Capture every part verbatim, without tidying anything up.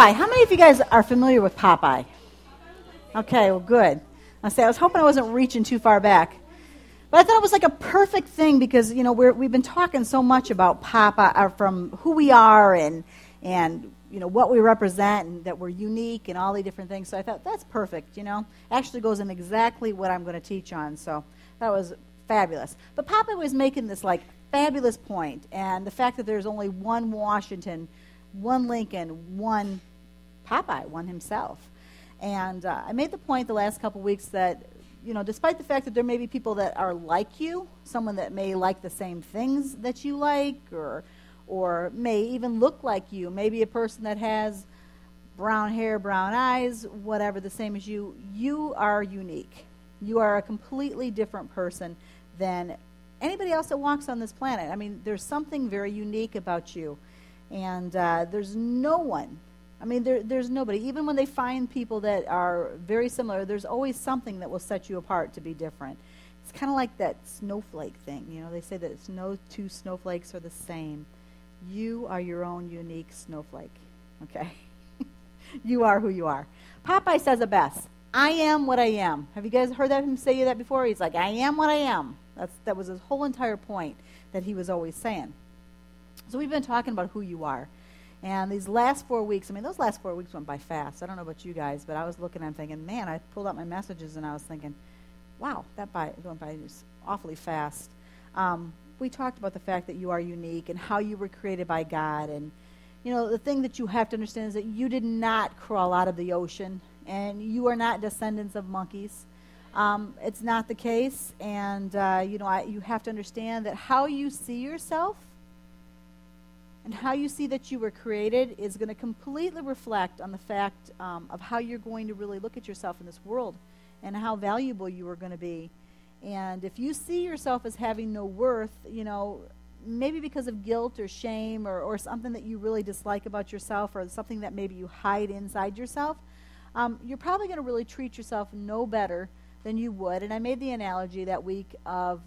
Popeye. How many of you guys are familiar with Popeye? Okay, well, good. I say I was hoping I wasn't reaching too far back. But I thought it was like a perfect thing because, you know, we're, we've been talking so much about Popeye, or from who we are and, and you know, what we represent and that we're unique and all the different things. So I thought, that's perfect, you know. Actually goes in exactly what I'm going to teach on. So that was fabulous. But Popeye was making this, like, fabulous point. And the fact that there's only one Washington, one Lincoln, one Popeye, one himself. And uh, I made the point the last couple weeks that, you know, despite the fact that there may be people that are like you, someone that may like the same things that you like, or or may even look like you, maybe a person that has brown hair, brown eyes, whatever, the same as you, you are unique. You are a completely different person than anybody else that walks on this planet. I mean, there's something very unique about you. And uh, there's no one. I mean, there, there's nobody. Even when they find people that are very similar, there's always something that will set you apart to be different. It's kind of like that snowflake thing. You know, they say that it's no two snowflakes are the same. You are your own unique snowflake, okay? You are who you are. Popeye says it best. I am what I am. Have you guys heard that him say that before? He's like, I am what I am. That's That was his whole entire point that he was always saying. So we've been talking about who you are. And these last four weeks, I mean, those last four weeks went by fast. I don't know about you guys, but I was looking and thinking, man, I pulled out my messages and I was thinking, wow, that by, went by just awfully fast. Um, we talked about the fact that you are unique and how you were created by God. And, you know, the thing that you have to understand is that you did not crawl out of the ocean and you are not descendants of monkeys. Um, it's not the case. And, uh, you know, I, you have to understand that how you see yourself and how you see that you were created is going to completely reflect on the fact um, of how you're going to really look at yourself in this world and how valuable you are going to be. And if you see yourself as having no worth, you know, maybe because of guilt or shame or, or something that you really dislike about yourself or something that maybe you hide inside yourself, um, you're probably going to really treat yourself no better than you would. And I made the analogy that week of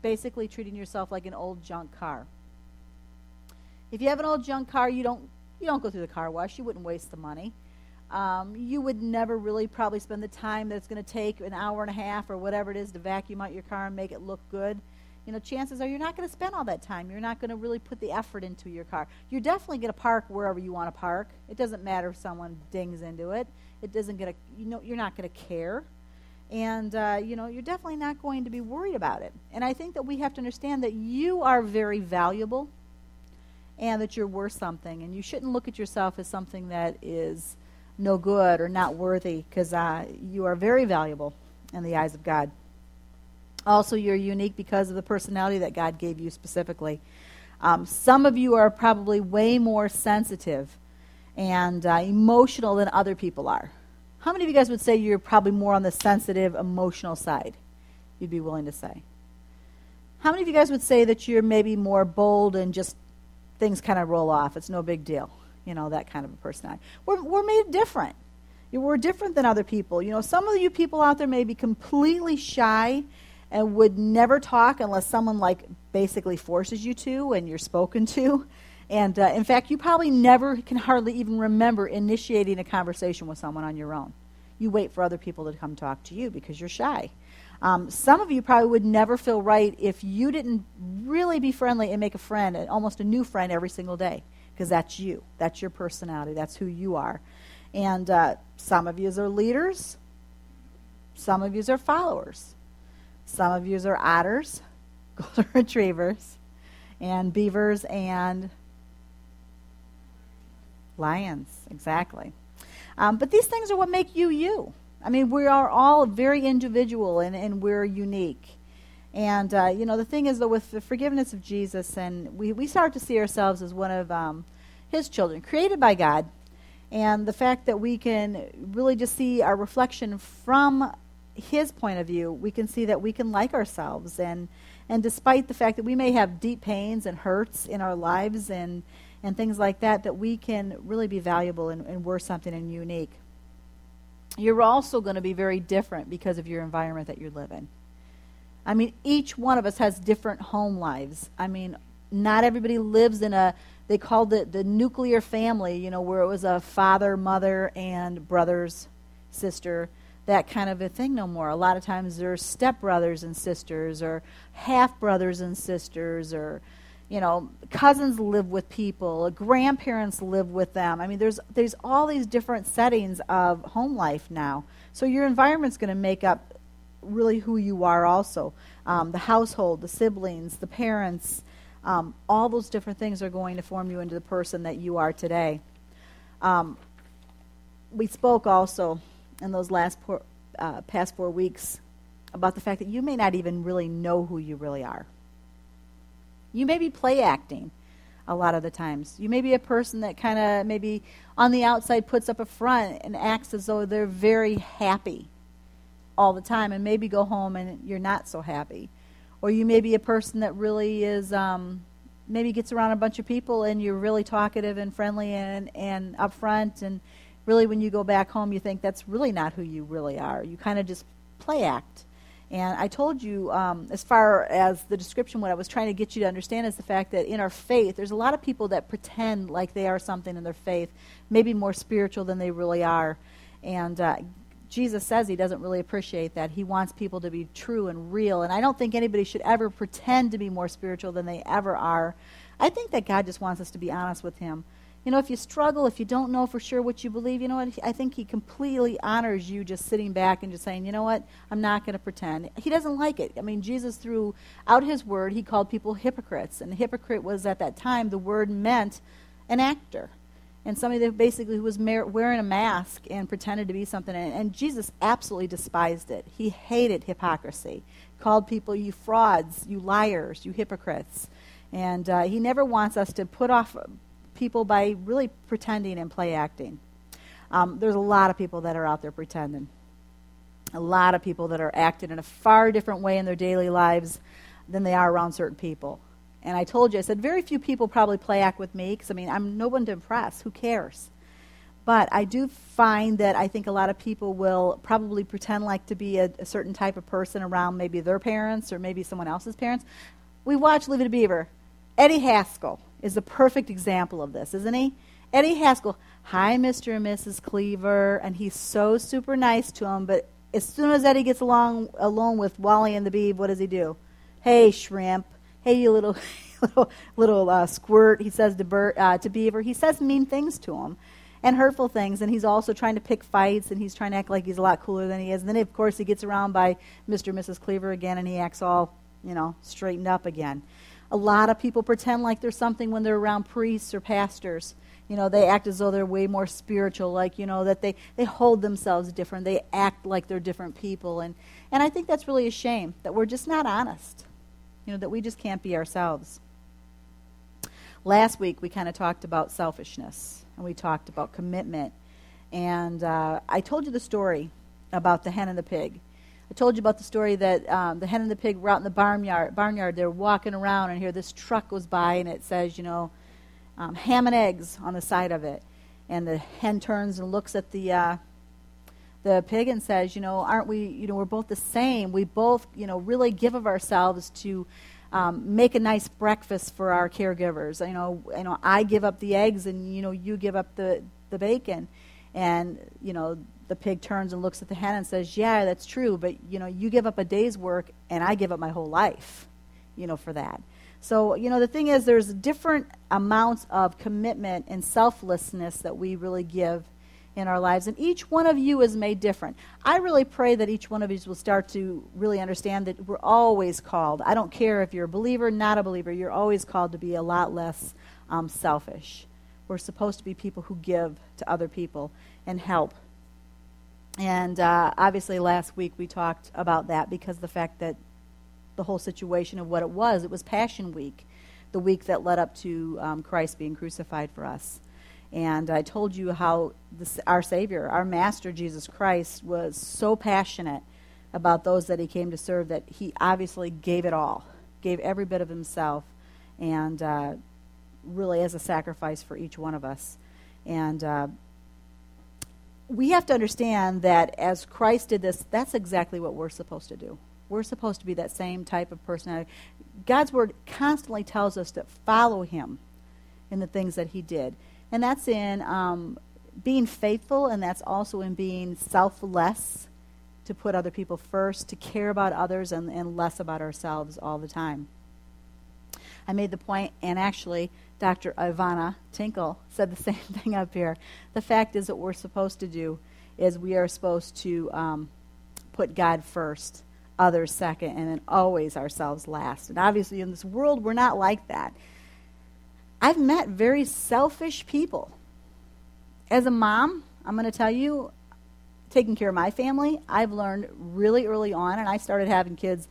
basically treating yourself like an old junk car. If you have an old junk car, you don't you don't go through the car wash. You wouldn't waste the money. Um, you would never really probably spend the time that it's going to take, an hour and a half or whatever it is, to vacuum out your car and make it look good. You know, chances are you're not going to spend all that time. You're not going to really put the effort into your car. You're definitely going to park wherever you want to park. It doesn't matter if someone dings into it. It doesn't get a, you know, you're not going to care. And, uh, you know, you're definitely not going to be worried about it. And I think that we have to understand that you are very valuable, and that you're worth something. And you shouldn't look at yourself as something that is no good or not worthy, because uh, you are very valuable in the eyes of God. Also, you're unique because of the personality that God gave you specifically. Um, some of you are probably way more sensitive and uh, emotional than other people are. How many of you guys would say you're probably more on the sensitive, emotional side? You'd be willing to say. How many of you guys would say that you're maybe more bold and just things kind of roll off? It's no big deal. You know, that kind of a personality. We're, we're made different. We're different than other people. You know, some of you people out there may be completely shy and would never talk unless someone, like, basically forces you to and you're spoken to. And, uh, in fact, you probably never can hardly even remember initiating a conversation with someone on your own. You wait for other people to come talk to you because you're shy. Um, some of you probably would never feel right if you didn't really be friendly and make a friend, and almost a new friend every single day, because that's you. That's your personality. That's who you are. And uh, some of you are leaders. Some of you are followers. Some of you are otters, golden retrievers, and beavers, and lions. Exactly. Um, but these things are what make you you. I mean, we are all very individual, and, and we're unique. And, uh, you know, the thing is, though, with the forgiveness of Jesus, and we, we start to see ourselves as one of um, his children, created by God. And the fact that we can really just see our reflection from his point of view, we can see that we can like ourselves. And, and despite the fact that we may have deep pains and hurts in our lives and, and things like that, that we can really be valuable and, and worth something and unique. You're also going to be very different because of your environment that you live in. I mean, each one of us has different home lives. I mean, not everybody lives in a they called it the nuclear family, you know, where it was a father, mother, and brothers, sister, that kind of a thing no more. A lot of times there's stepbrothers and sisters or half-brothers and sisters, or, you know, cousins live with people, grandparents live with them. I mean, there's there's all these different settings of home life now. So your environment's going to make up really who you are also. Um, the household, the siblings, the parents, um, all those different things are going to form you into the person that you are today. Um, we spoke also in those last por- uh, past four weeks about the fact that you may not even really know who you really are. You may be play acting a lot of the times. You may be a person that kind of maybe on the outside puts up a front and acts as though they're very happy all the time, and maybe go home and you're not so happy. Or you may be a person that really is, um, maybe gets around a bunch of people and you're really talkative and friendly and, and upfront, and really when you go back home you think that's really not who you really are. You kind of just play act. And I told you, um, as far as the description, what I was trying to get you to understand is the fact that in our faith, there's a lot of people that pretend like they are something in their faith, maybe more spiritual than they really are. And uh, Jesus says he doesn't really appreciate that. He wants people to be true and real. And I don't think anybody should ever pretend to be more spiritual than they ever are. I think that God just wants us to be honest with him. You know, if you struggle, if you don't know for sure what you believe, you know what, I think he completely honors you just sitting back and just saying, you know what, I'm not going to pretend. He doesn't like it. I mean, Jesus threw out his word. He called people hypocrites. And a hypocrite was, at that time, the word meant an actor. And somebody that basically was wearing a mask and pretended to be something. And Jesus absolutely despised it. He hated hypocrisy. Called people, you frauds, you liars, you hypocrites. And uh, he never wants us to put off people by really pretending and play acting. Um, there's a lot of people that are out there pretending. A lot of people that are acting in a far different way in their daily lives than they are around certain people. And I told you, I said, very few people probably play act with me, because I mean, I'm no one to impress. Who cares? But I do find that I think a lot of people will probably pretend like to be a, a certain type of person around maybe their parents or maybe someone else's parents. We watch Leave It to Beaver. Eddie Haskell is the perfect example of this, isn't he? Eddie Haskell, hi, Mister and Missus Cleaver, and he's so super nice to him, but as soon as Eddie gets along alone with Wally and the Beaver, what does he do? Hey, shrimp. Hey, you little little, little uh, squirt, he says to, Bert, uh, to Beaver. He says mean things to him and hurtful things, and he's also trying to pick fights, and he's trying to act like he's a lot cooler than he is. And then, of course, he gets around by Mister and Missus Cleaver again, and he acts all, you know, straightened up again. A lot of people pretend like they're something when they're around priests or pastors. You know, they act as though they're way more spiritual, like, you know, that they, they hold themselves different. They act like they're different people. And, and I think that's really a shame, that we're just not honest, you know, that we just can't be ourselves. Last week, we kind of talked about selfishness, and we talked about commitment. And uh, I told you the story about the hen and the pig. I told you about the story that um, the hen and the pig were out in the barnyard. barnyard. They're walking around, and here this truck goes by, and it says, you know, um, ham and eggs on the side of it. And the hen turns and looks at the uh, the pig and says, you know, aren't we, you know, we're both the same. We both, you know, really give of ourselves to um, make a nice breakfast for our caregivers. You know, you know, I give up the eggs, and, you know, you give up the, the bacon. And, you know, the pig turns and looks at the hen and says, yeah, that's true, but, you know, you give up a day's work, and I give up my whole life, you know, for that. So, you know, the thing is, there's different amounts of commitment and selflessness that we really give in our lives, and each one of you is made different. I really pray that each one of you will start to really understand that we're always called. I don't care if you're a believer, not a believer, you're always called to be a lot less um, selfish. We're supposed to be people who give to other people and help. And uh, obviously last week we talked about that, because the fact that the whole situation of what it was, it was Passion Week, the week that led up to um, Christ being crucified for us. And I told you how this, our Savior, our Master Jesus Christ, was so passionate about those that he came to serve that he obviously gave it all, gave every bit of himself, and uh, really as a sacrifice for each one of us. And uh, we have to understand that as Christ did this, that's exactly what we're supposed to do. We're supposed to be that same type of personality. God's word constantly tells us to follow him in the things that he did. And that's in um, being faithful, and that's also in being selfless, to put other people first, to care about others and, and less about ourselves all the time. I made the point, and actually Doctor Ivana Tinkle said the same thing up here. The fact is that what we're supposed to do is we are supposed to um, put God first, others second, and then always ourselves last. And obviously in this world, we're not like that. I've met very selfish people. As a mom, I'm going to tell you, taking care of my family, I've learned really early on, and I started having kids,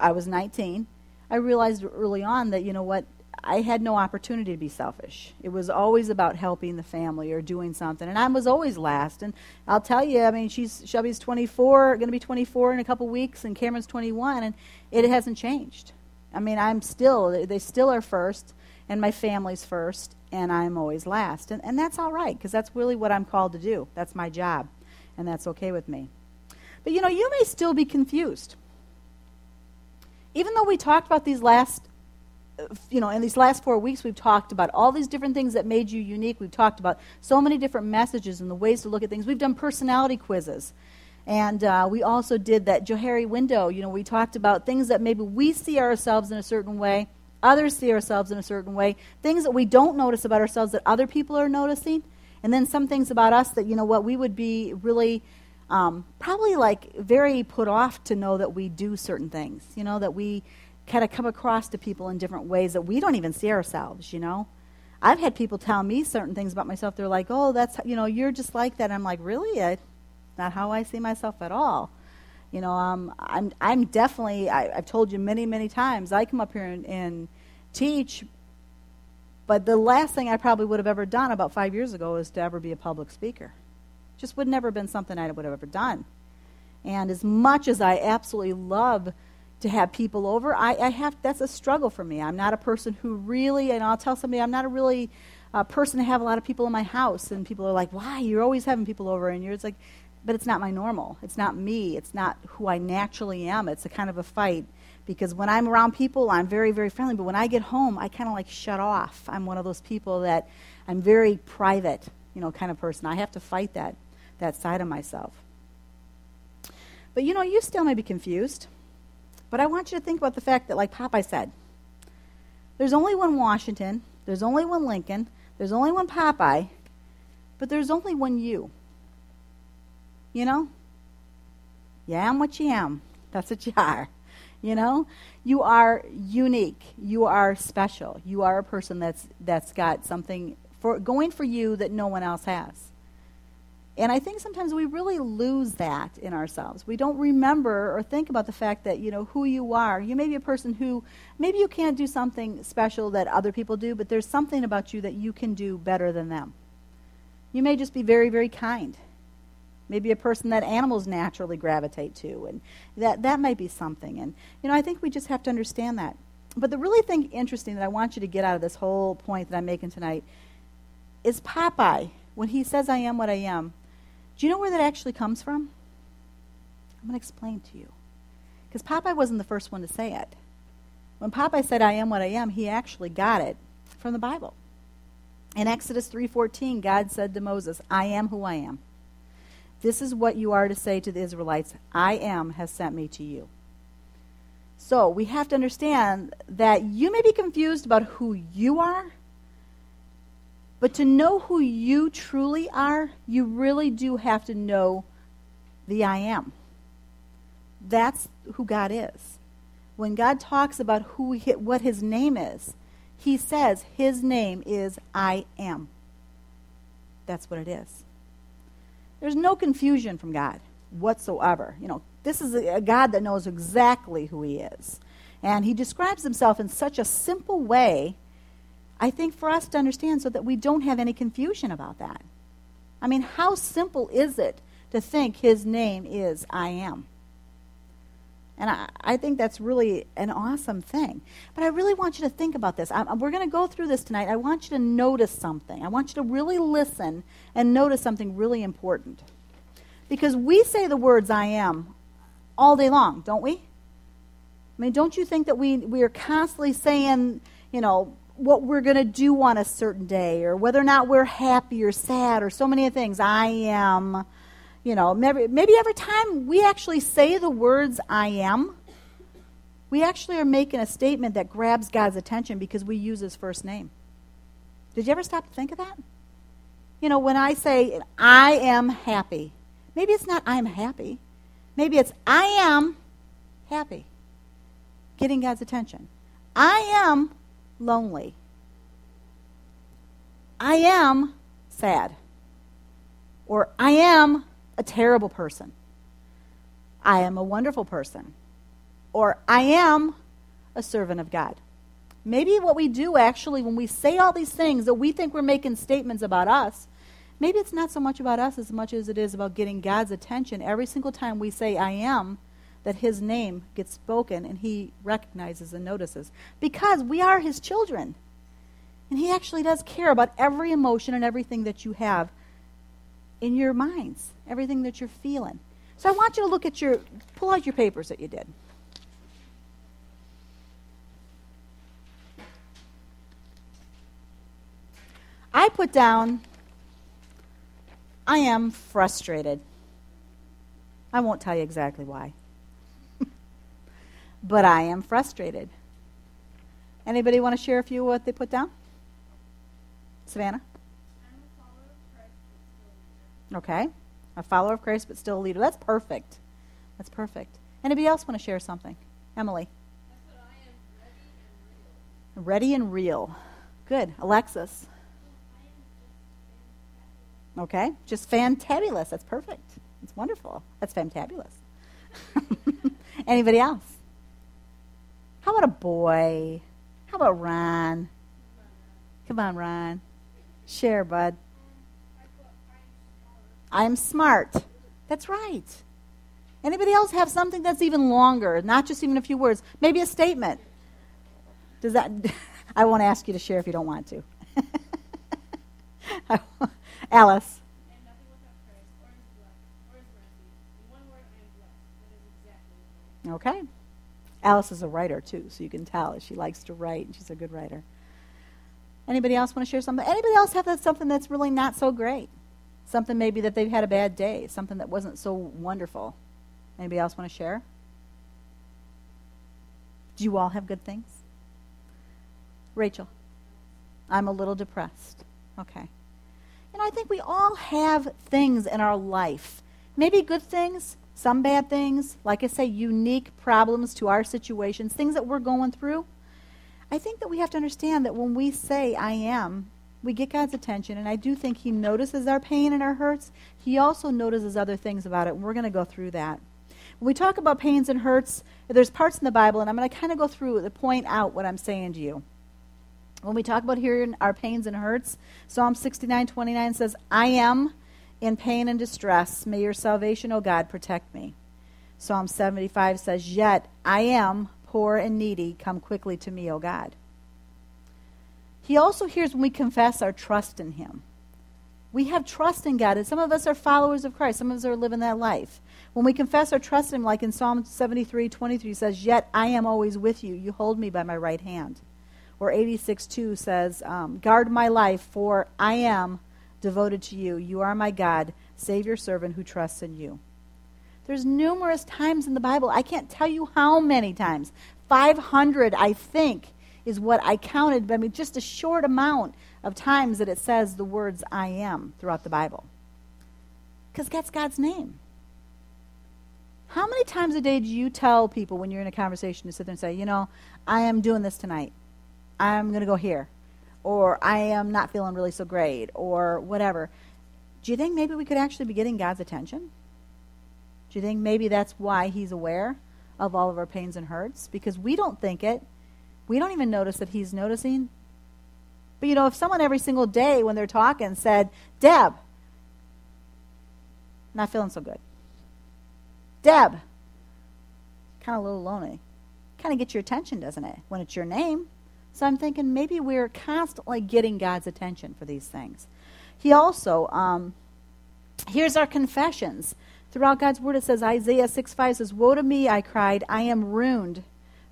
I was nineteen, I realized early on that, you know what, I had no opportunity to be selfish. It was always about helping the family or doing something, and I was always last. And I'll tell you, I mean, she's Shelby's twenty-four, going to be twenty-four in a couple weeks, and Cameron's twenty-one, and it hasn't changed. I mean, I'm still, they still are first, and my family's first, and I'm always last. And, and that's all right, because that's really what I'm called to do. That's my job, and that's okay with me. But, you know, you may still be confused. Even though we talked about these last, you know, in these last four weeks, we've talked about all these different things that made you unique. We've talked about so many different messages and the ways to look at things. We've done personality quizzes. And uh, we also did that Johari window. You know, we talked about things that maybe we see ourselves in a certain way, others see ourselves in a certain way, things that we don't notice about ourselves that other people are noticing, and then some things about us that, you know what, we would be really um, probably like very put off to know that we do certain things, you know, that we kind of come across to people in different ways that we don't even see ourselves, you know. I've had people tell me certain things about myself. They're like, oh, that's, you know, you're just like that. And I'm like, really? I, not how I see myself at all. You know, um, I'm I'm definitely, I, I've told you many, many times, I come up here and, and teach, but the last thing I probably would have ever done about five years ago is to ever be a public speaker. Just would never have been something I would have ever done. And as much as I absolutely love to have people over, I, I have that's a struggle for me. I'm not a person who really, and I'll tell somebody, I'm not a really uh, person to have a lot of people in my house. And people are like, why? You're always having people over. And you're it's like, but it's not my normal. It's not me. It's not who I naturally am. It's a kind of a fight. Because when I'm around people, I'm very, very friendly. But when I get home, I kind of like shut off. I'm one of those people that I'm very private, you know, kind of person. I have to fight that, that side of myself. But, you know, you still may be confused. But I want you to think about the fact that, like Popeye said, there's only one Washington, there's only one Lincoln, there's only one Popeye, but there's only one you. You know? You am what you am. That's what you are. You know, you are unique. You are special. You are a person that's that's got something for going for you that no one else has. And I think sometimes we really lose that in ourselves. We don't remember or think about the fact that, you know, who you are. You may be a person who, maybe you can't do something special that other people do, but there's something about you that you can do better than them. You may just be very, very kind. Maybe a person that animals naturally gravitate to, and that that might be something. And, you know, I think we just have to understand that. But the really thing interesting that I want you to get out of this whole point that I'm making tonight is Popeye, when he says, I am what I am, do you know where that actually comes from? I'm going to explain to you. Because Popeye wasn't the first one to say it. When Popeye said, I am what I am, he actually got it from the Bible. In Exodus three fourteen, God said to Moses, I am who I am. This is what you are to say to the Israelites, I am has sent me to you. So we have to understand that you may be confused about who you are, but to know who you truly are, you really do have to know the I am. That's who God is. When God talks about who, what his name is, he says his name is I am. That's what it is. There's no confusion from God whatsoever. You know, this is a, a God that knows exactly who he is. And he describes himself in such a simple way, I think, for us to understand so that we don't have any confusion about that. I mean, how simple is it to think his name is I am? And I, I think that's really an awesome thing. But I really want you to think about this. I, we're going to go through this tonight. I want you to notice something. I want you to really listen and notice something really important. Because we say the words I am all day long, don't we? I mean, don't you think that we, we are constantly saying, you know, what we're going to do on a certain day, or whether or not we're happy or sad, or so many things. I am, you know, maybe, maybe every time we actually say the words I am, we actually are making a statement that grabs God's attention because we use his first name. Did you ever stop to think of that? You know, when I say I am happy, maybe it's not I am happy. Maybe it's I am happy, getting God's attention. I am lonely. I am sad. Or I am a terrible person. I am a wonderful person. Or I am a servant of God. Maybe what we do actually when we say all these things that we think we're making statements about us, maybe it's not so much about us as much as it is about getting God's attention every single time we say I am, that his name gets spoken and he recognizes and notices. Because we are his children. And he actually does care about every emotion and everything that you have in your minds, everything that you're feeling. So I want you to look at your, pull out your papers that you did. I put down, I am frustrated. I won't tell you exactly why. But I am frustrated. Anybody want to share a few what they put down? Savannah? I'm a follower of Christ, but still a leader. Okay. A follower of Christ, but still a leader. That's perfect. That's perfect. Anybody else want to share something? Emily? That's what I am, ready and real. Ready and real. Good. Alexis? Well, I am just fantabulous. Okay. Just fantabulous. That's perfect. That's wonderful. That's fantabulous. Anybody else? How about a boy? How about Ron? Come on, Ron. Share, bud. I'm smart. That's right. Anybody else have something that's even longer, not just even a few words? Maybe a statement. Does that? I won't ask you to share if you don't want to. Alice. Okay. Alice is a writer, too, so you can tell. She likes to write, and she's a good writer. Anybody else want to share something? Anybody else have that, something that's really not so great? Something maybe that they've had a bad day, something that wasn't so wonderful. Anybody else want to share? Do you all have good things? Rachel, I'm a little depressed. Okay. You know, I think we all have things in our life, maybe good things, some bad things, like I say, unique problems to our situations, things that we're going through. I think that we have to understand that when we say, I am, we get God's attention, and I do think he notices our pain and our hurts. He also notices other things about it, and we're going to go through that. When we talk about pains and hurts, there's parts in the Bible, and I'm going to kind of go through to point out what I'm saying to you. When we talk about hearing our pains and hurts, Psalm sixty-nine twenty-nine says, I am in pain and distress, may your salvation, O God, protect me. Psalm seventy-five says, yet I am poor and needy. Come quickly to me, O God. He also hears when we confess our trust in him. We have trust in God, and some of us are followers of Christ. Some of us are living that life. When we confess our trust in him, like in Psalm seventy-three twenty-three says, yet I am always with you. You hold me by my right hand. Or eighty-six two says, um, guard my life, for I am devoted to you. You are my God. Save your servant who trusts in you. There's numerous times in the Bible. I can't tell you how many times. five hundred, I think, is what I counted. But I mean, just a short amount of times that it says the words I am throughout the Bible. Because that's God's name. How many times a day do you tell people when you're in a conversation to sit there and say, you know, I am doing this tonight. I'm going to go here. Or I am not feeling really so great, or whatever. Do you think maybe we could actually be getting God's attention? Do you think maybe that's why he's aware of all of our pains and hurts? Because we don't think it. We don't even notice that he's noticing. But, you know, if someone every single day when they're talking said, Deb, not feeling so good. Deb, kind of a little lonely. Kind of gets your attention, doesn't it, when it's your name? So I'm thinking maybe we're constantly getting God's attention for these things. He also, um, here's our confessions. Throughout God's word it says, Isaiah six five says, woe to me, I cried, I am ruined,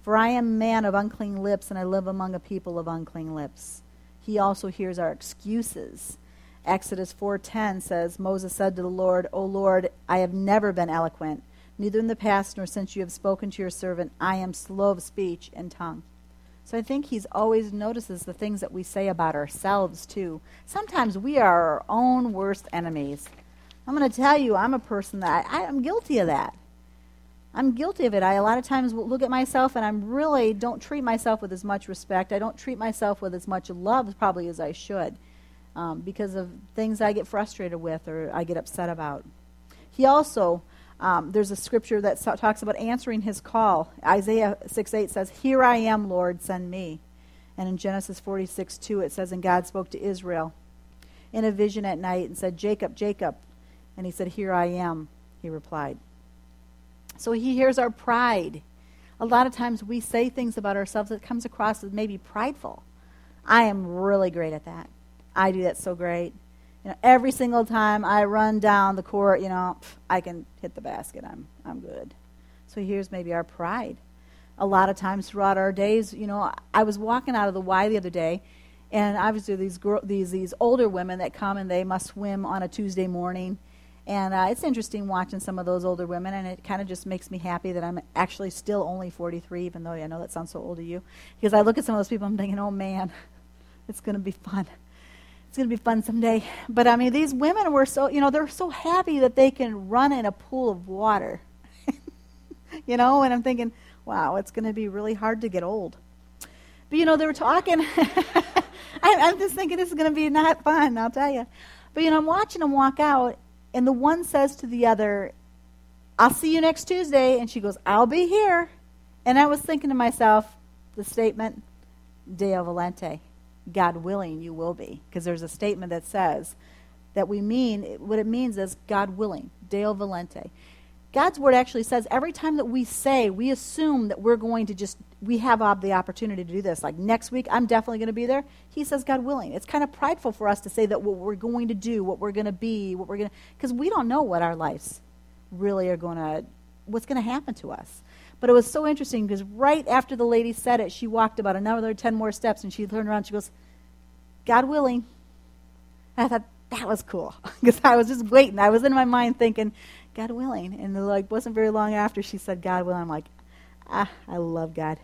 For I am a man of unclean lips, and I live among a people of unclean lips. He also hears our excuses. Exodus four ten says, Moses said to the Lord, O Lord, I have never been eloquent, neither in the past nor since you have spoken to your servant. I am slow of speech and tongue. So I think he's always notices the things that we say about ourselves, too. Sometimes we are our own worst enemies. I'm going to tell you, I'm a person that I, I'm guilty of that. I'm guilty of it. I a lot of times will look at myself, and I really don't treat myself with as much respect. I don't treat myself with as much love, probably, as I should, um, because of things I get frustrated with or I get upset about. He also, um, there's a scripture that so- talks about answering his call. Isaiah six eight says, Here I am, Lord, send me. And in Genesis forty-six two, it says, And God spoke to Israel in a vision at night and said, Jacob, Jacob. And he said, Here I am, he replied. So he hears our pride. A lot of times we say things about ourselves that comes across as maybe prideful. I am really great at that. I do that so great. You know, every single time I run down the court, you know, pff, I can hit the basket. I'm I'm good. So he hears maybe our pride. A lot of times throughout our days, you know, I was walking out of the Y the other day, and obviously these girl, these these older women that come and they must swim on a Tuesday morning. And uh, it's interesting watching some of those older women, and it kind of just makes me happy that I'm actually still only forty-three, even though I know that sounds so old to you. Because I look at some of those people, I'm thinking, oh, man, it's going to be fun. It's going to be fun someday. But, I mean, these women were so, you know, they're so happy that they can run in a pool of water. You know, and I'm thinking, wow, it's going to be really hard to get old. But, you know, they were talking. I, I'm just thinking this is going to be not fun, I'll tell you. But, you know, I'm watching them walk out. And the one says to the other, I'll see you next Tuesday. And she goes, I'll be here. And I was thinking to myself, the statement, Deo volente, God willing, you will be. Because there's a statement that says that we mean, what it means is God willing, Deo volente. God's word actually says every time that we say, we assume that we're going to just, we have the opportunity to do this. Like next week, I'm definitely going to be there. He says, God willing. It's kind of prideful for us to say that what we're going to do, what we're going to be, what we're going to, because we don't know what our lives really are going to, what's going to happen to us. But it was so interesting because right after the lady said it, she walked about another ten more steps and she turned around and she goes, God willing. And I thought, that was cool because I was just waiting. I was in my mind thinking, God willing. And it like, wasn't very long after she said, God willing, I'm like, ah, I love God.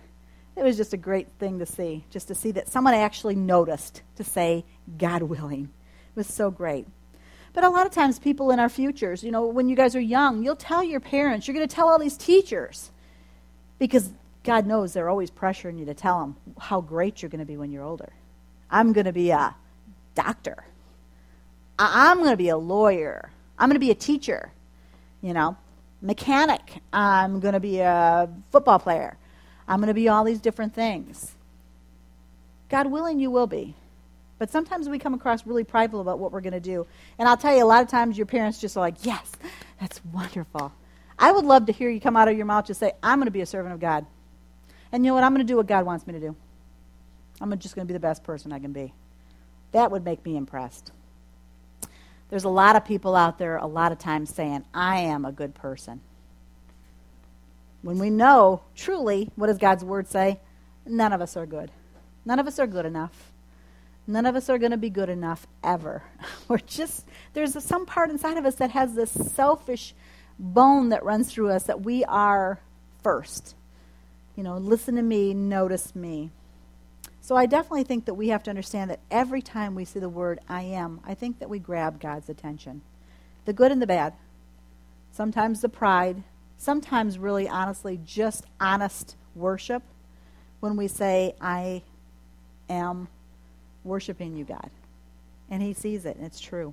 It was just a great thing to see, just to see that someone actually noticed to say, God willing. It was so great. But a lot of times people in our futures, you know, when you guys are young, you'll tell your parents, you're going to tell all these teachers because God knows they're always pressuring you to tell them how great you're going to be when you're older. I'm going to be a doctor. I- I'm going to be a lawyer. I'm going to be a teacher. You know, mechanic. I'm going to be a football player. I'm going to be all these different things. God willing, you will be. But sometimes we come across really prideful about what we're going to do. And I'll tell you, a lot of times your parents just are like, yes, that's wonderful. I would love to hear you come out of your mouth just say, I'm going to be a servant of God. And you know what? I'm going to do what God wants me to do. I'm just going to be the best person I can be. That would make me impressed. There's a lot of people out there a lot of times saying, I am a good person. When we know truly, what does God's word say? None of us are good. None of us are good enough. None of us are going to be good enough ever. We're just, there's a, some part inside of us that has this selfish bone that runs through us that we are first. You know, listen to me, notice me. So I definitely think that we have to understand that every time we see the word I am, I think that we grab God's attention. The good and the bad. Sometimes the pride. Sometimes really honestly just honest worship when we say I am worshiping you, God. And he sees it and it's true.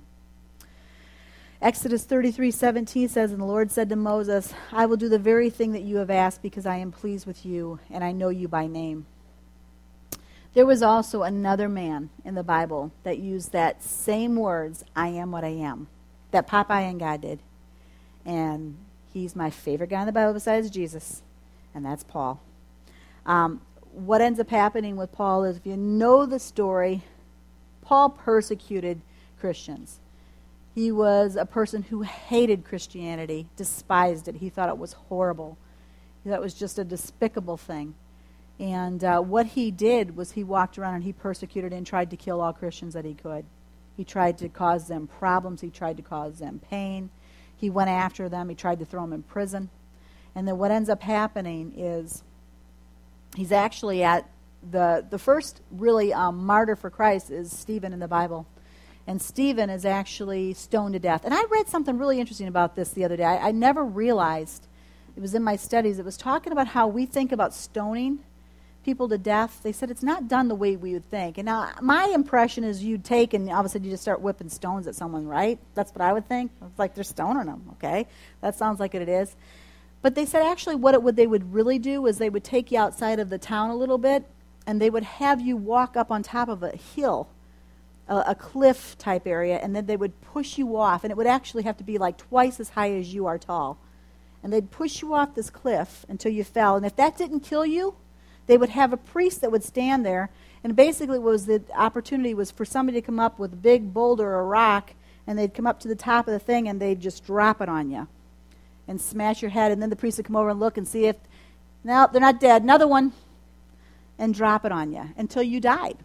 Exodus thirty-three seventeen says, And the Lord said to Moses, I will do the very thing that you have asked because I am pleased with you and I know you by name. There was also another man in the Bible that used that same words, I am what I am, that Popeye and God did. And he's my favorite guy in the Bible besides Jesus, and that's Paul. Um, what ends up happening with Paul is, if you know the story, Paul persecuted Christians. He was a person who hated Christianity, despised it. He thought it was horrible. He thought it was just a despicable thing. And uh, what he did was he walked around and he persecuted and tried to kill all Christians that he could. He tried to cause them problems. He tried to cause them pain. He went after them. He tried to throw them in prison. And then what ends up happening is he's actually at the, the first really um, martyr for Christ is Stephen in the Bible. And Stephen is actually stoned to death. And I read something really interesting about this the other day. I, I never realized, it was in my studies, it was talking about how we think about stoning people to death. They said it's not done the way we would think. And now my impression is you'd take and all of a sudden you just start whipping stones at someone, right? That's what I would think. It's like they're stoning them, okay? That sounds like it is. But they said actually what it would they would really do is they would take you outside of the town a little bit and they would have you walk up on top of a hill, a, a cliff type area, and then they would push you off, and it would actually have to be like twice as high as you are tall. And they'd push you off this cliff until you fell. And if that didn't kill you, they would have a priest that would stand there, and basically what was the opportunity was for somebody to come up with a big boulder or rock, and they'd come up to the top of the thing, and they'd just drop it on you and smash your head, and then the priest would come over and look and see if, no, they're not dead, another one, and drop it on you until you died.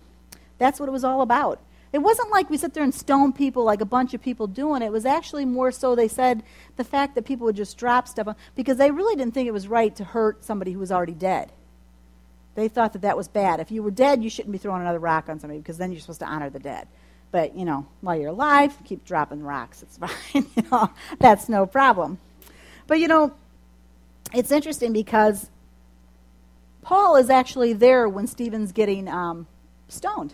That's what it was all about. It wasn't like we sit there and stone people like a bunch of people doing it. It was actually more so, they said, the fact that people would just drop stuff on, because they really didn't think it was right to hurt somebody who was already dead. They thought that that was bad. If you were dead, you shouldn't be throwing another rock on somebody because then you're supposed to honor the dead. But, you know, while you're alive, keep dropping rocks. It's fine. You know, that's no problem. But, you know, it's interesting because Paul is actually there when Stephen's getting um, stoned.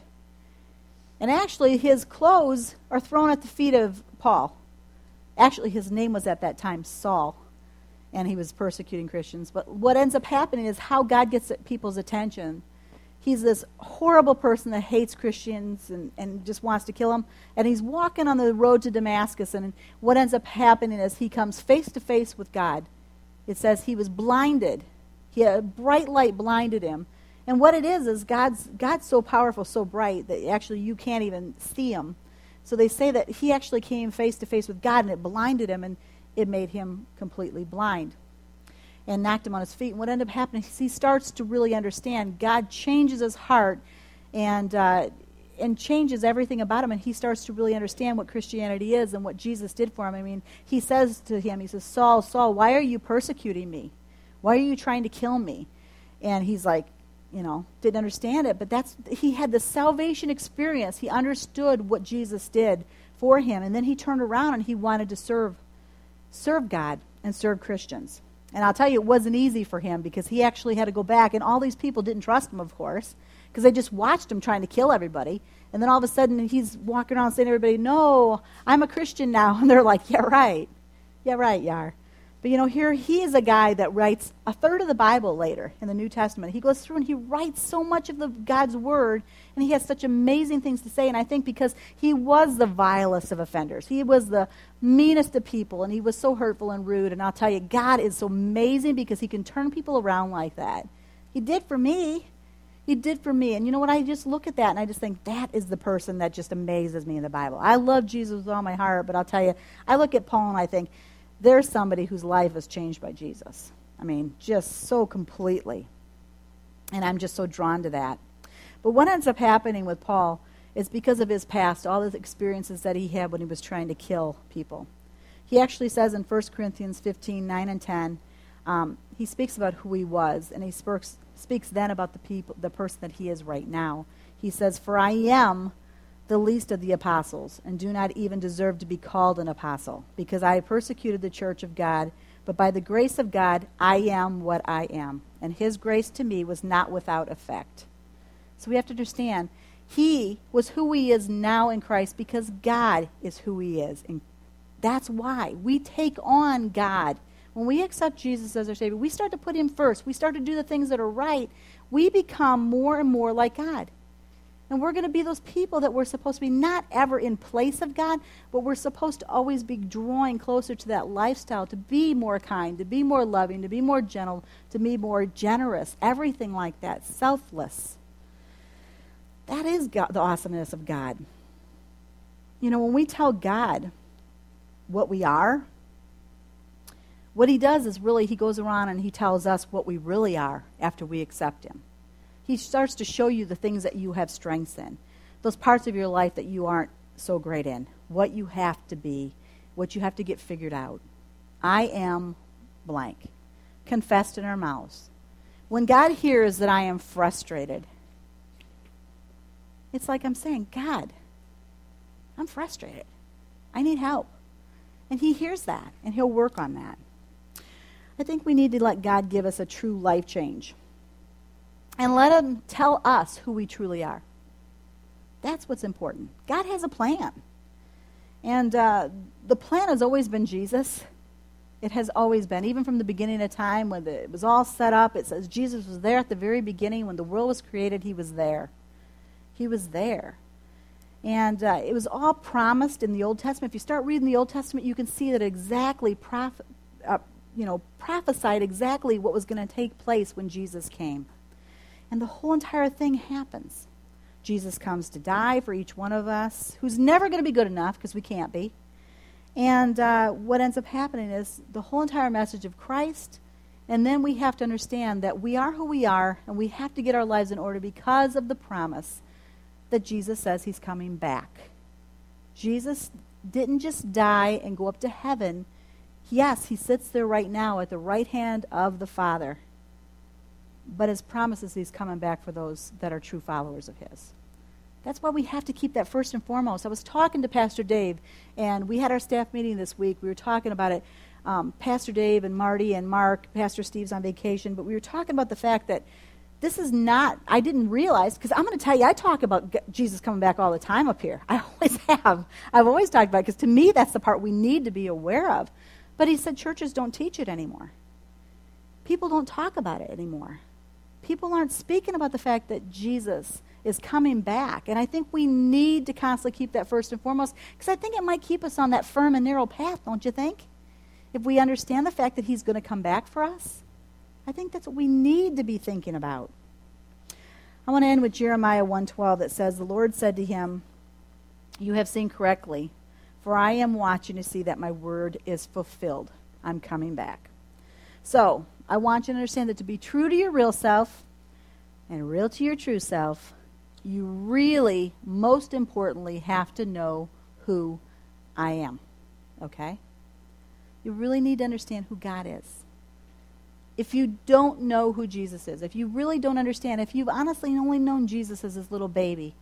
And actually his clothes are thrown at the feet of Paul. Actually, his name was at that time Saul. And he was persecuting Christians. But what ends up happening is how God gets at people's attention. He's this horrible person that hates Christians and, and just wants to kill them. And he's walking on the road to Damascus. And what ends up happening is he comes face to face with God. It says he was blinded. He had a bright light blinded him. And what it is is God's God's so powerful, so bright, that actually you can't even see him. So they say that he actually came face to face with God and it blinded him. And it made him completely blind and knocked him on his feet. And what ended up happening is he starts to really understand. God changes his heart and uh, and changes everything about him, and he starts to really understand what Christianity is and what Jesus did for him. I mean, he says to him, he says, Saul, Saul, why are you persecuting me? Why are you trying to kill me? And he's like, you know, didn't understand it, but that's he had the salvation experience. He understood what Jesus did for him, and then he turned around and he wanted to serve serve God and serve Christians. And I'll tell you, it wasn't easy for him because he actually had to go back, and all these people didn't trust him, of course, because they just watched him trying to kill everybody. And then all of a sudden, he's walking around saying to everybody, no, I'm a Christian now. And they're like, yeah, right. Yeah, right, you are. But, you know, here he is a guy that writes a third of the Bible later in the New Testament. He goes through and he writes so much of the God's Word, and he has such amazing things to say. And I think because he was the vilest of offenders, he was the meanest of people, and he was so hurtful and rude. And I'll tell you, God is so amazing because he can turn people around like that. He did for me. He did for me. And you know what? I just look at that, and I just think that is the person that just amazes me in the Bible. I love Jesus with all my heart, but I'll tell you, I look at Paul and I think, there's somebody whose life was changed by Jesus. I mean, just so completely. And I'm just so drawn to that. But what ends up happening with Paul is because of his past, all the experiences that he had when he was trying to kill people. He actually says in First Corinthians fifteen, nine and ten, um, he speaks about who he was, and he speaks, speaks then about the people, the person that he is right now. He says, "For I am the least of the apostles, and do not even deserve to be called an apostle, because I persecuted the church of God, but by the grace of God I am what I am, and his grace to me was not without effect." So we have to understand, he was who he is now in Christ because God is who he is. And that's why we take on God. When we accept Jesus as our Savior, we start to put him first. We start to do the things that are right. We become more and more like God. And we're going to be those people that we're supposed to be, not ever in place of God, but we're supposed to always be drawing closer to that lifestyle, to be more kind, to be more loving, to be more gentle, to be more generous, everything like that, selfless. That is God, the awesomeness of God. You know, when we tell God what we are, what he does is really he goes around and he tells us what we really are after we accept him. He starts to show you the things that you have strengths in, those parts of your life that you aren't so great in, what you have to be, what you have to get figured out. I am blank, confessed in our mouths. When God hears that I am frustrated, it's like I'm saying, God, I'm frustrated. I need help. And he hears that, and he'll work on that. I think we need to let God give us a true life change and let him tell us who we truly are. That's what's important. God has a plan. And uh, the plan has always been Jesus. It has always been, even from the beginning of time when it was all set up. It says Jesus was there at the very beginning. When the world was created, he was there. He was there. And uh, it was all promised in the Old Testament. If you start reading the Old Testament, you can see that exactly prof- uh, you know, prophesied exactly what was going to take place when Jesus came. And the whole entire thing happens. Jesus comes to die for each one of us, who's never going to be good enough because we can't be. And uh, what ends up happening is the whole entire message of Christ, and then we have to understand that we are who we are, and we have to get our lives in order because of the promise that Jesus says he's coming back. Jesus didn't just die and go up to heaven. Yes, he sits there right now at the right hand of the Father, but his promise is he's coming back for those that are true followers of his. That's why we have to keep that first and foremost. I was talking to Pastor Dave, and we had our staff meeting this week. We were talking about it. Um, Pastor Dave and Marty and Mark, Pastor Steve's on vacation, but we were talking about the fact that this is not, I didn't realize, because I'm going to tell you, I talk about Jesus coming back all the time up here. I always have. I've always talked about it, because to me, that's the part we need to be aware of. But he said churches don't teach it anymore. People don't talk about it anymore. People aren't speaking about the fact that Jesus is coming back. And I think we need to constantly keep that first and foremost, because I think it might keep us on that firm and narrow path, don't you think? If we understand the fact that he's going to come back for us, I think that's what we need to be thinking about. I want to end with Jeremiah one twelve that says, "The Lord said to him, you have seen correctly, for I am watching to see that my word is fulfilled. I'm coming back." So I want you to understand that to be true to your real self and real to your true self, you really, most importantly, have to know who I am, okay? You really need to understand who God is. If you don't know who Jesus is, if you really don't understand, if you've honestly only known Jesus as this little baby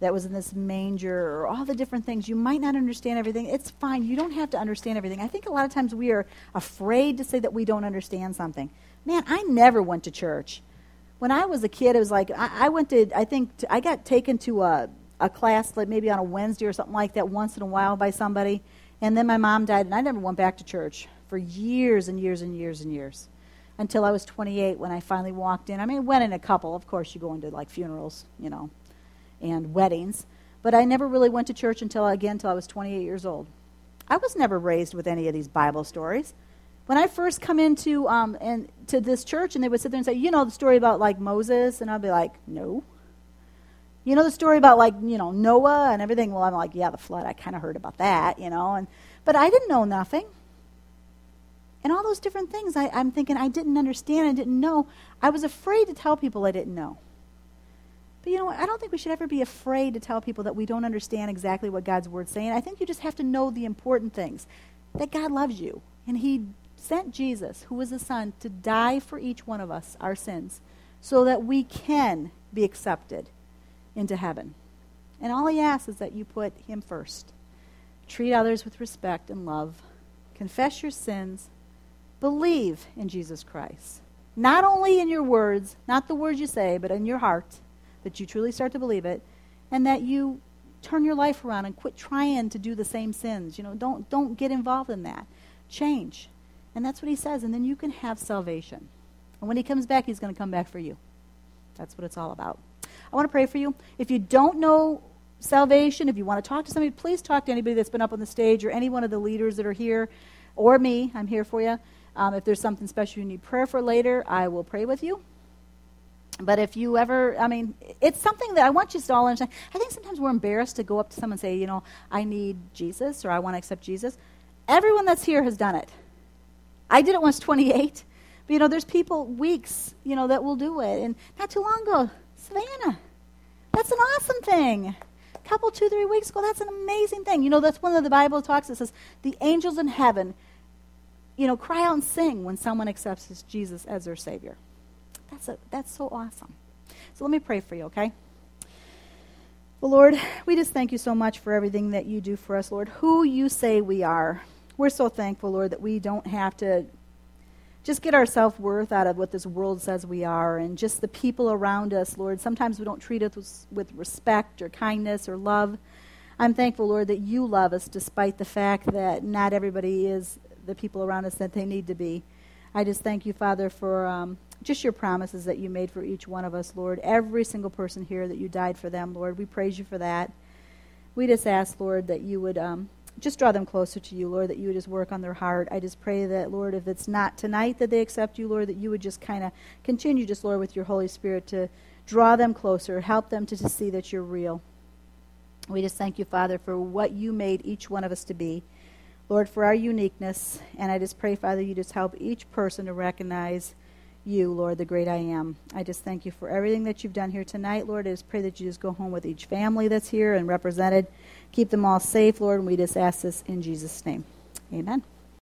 that was in this manger or all the different things, you might not understand everything. It's fine. You don't have to understand everything. I think a lot of times we are afraid to say that we don't understand something. Man, I never went to church. When I was a kid, it was like, I, I went to, I think, to, I got taken to a, a class, like maybe on a Wednesday or something like that, once in a while by somebody, and then my mom died, and I never went back to church for years and years and years and years, until I was twenty-eight when I finally walked in. I mean, I went in a couple. Of course, you go into, like, funerals, you know, and weddings, but I never really went to church until, again, until I was twenty-eight years old. I was never raised with any of these Bible stories. When I first come into um, and to this church, and they would sit there and say, you know the story about, like, Moses? And I'd be like, no. You know the story about, like, you know, Noah and everything? Well, I'm like, yeah, the flood. I kind of heard about that, you know. And but I didn't know nothing. And all those different things, I, I'm thinking I didn't understand, I didn't know. I was afraid to tell people I didn't know. But, you know, I don't think we should ever be afraid to tell people that we don't understand exactly what God's Word's saying. I think you just have to know the important things, that God loves you, and he sent Jesus, who was the Son, to die for each one of us, our sins, so that we can be accepted into heaven. And all he asks is that you put him first. Treat others with respect and love. Confess your sins. Believe in Jesus Christ. Not only in your words, not the words you say, but in your heart, that you truly start to believe it, and that you turn your life around and quit trying to do the same sins. You know, don't don't get involved in that. Change. And that's what he says. And then you can have salvation. And when he comes back, he's going to come back for you. That's what it's all about. I want to pray for you. If you don't know salvation, if you want to talk to somebody, please talk to anybody that's been up on the stage or any one of the leaders that are here, or me. I'm here for you. Um, if there's something special you need prayer for later, I will pray with you. But if you ever, I mean, it's something that I want you to all understand. I think sometimes we're embarrassed to go up to someone and say, you know, I need Jesus, or I want to accept Jesus. Everyone that's here has done it. I did it when I was twenty-eight. But, you know, there's people, weeks, you know, that will do it. And not too long ago, Savannah. That's an awesome thing. A couple, two, three weeks ago, that's an amazing thing. You know, that's one of the Bible talks that says the angels in heaven, you know, cry out and sing when someone accepts Jesus as their Savior. That's a, that's so awesome. So let me pray for you, okay? Well, Lord, we just thank you so much for everything that you do for us, Lord, who you say we are. We're so thankful, Lord, that we don't have to just get our self-worth out of what this world says we are and just the people around us, Lord. Sometimes we don't treat us with respect or kindness or love. I'm thankful, Lord, that you love us despite the fact that not everybody is the people around us that they need to be. I just thank you, Father, for um, just your promises that you made for each one of us, Lord. Every single person here that you died for them, Lord. We praise you for that. We just ask, Lord, that you would um, just draw them closer to you, Lord, that you would just work on their heart. I just pray that, Lord, if it's not tonight that they accept you, Lord, that you would just kind of continue just, Lord, with your Holy Spirit to draw them closer, help them to, to see that you're real. We just thank you, Father, for what you made each one of us to be. Lord, for our uniqueness, and I just pray, Father, you just help each person to recognize you, Lord, the great I am. I just thank you for everything that you've done here tonight, Lord. I just pray that you just go home with each family that's here and represented. Keep them all safe, Lord, and we just ask this in Jesus' name. Amen.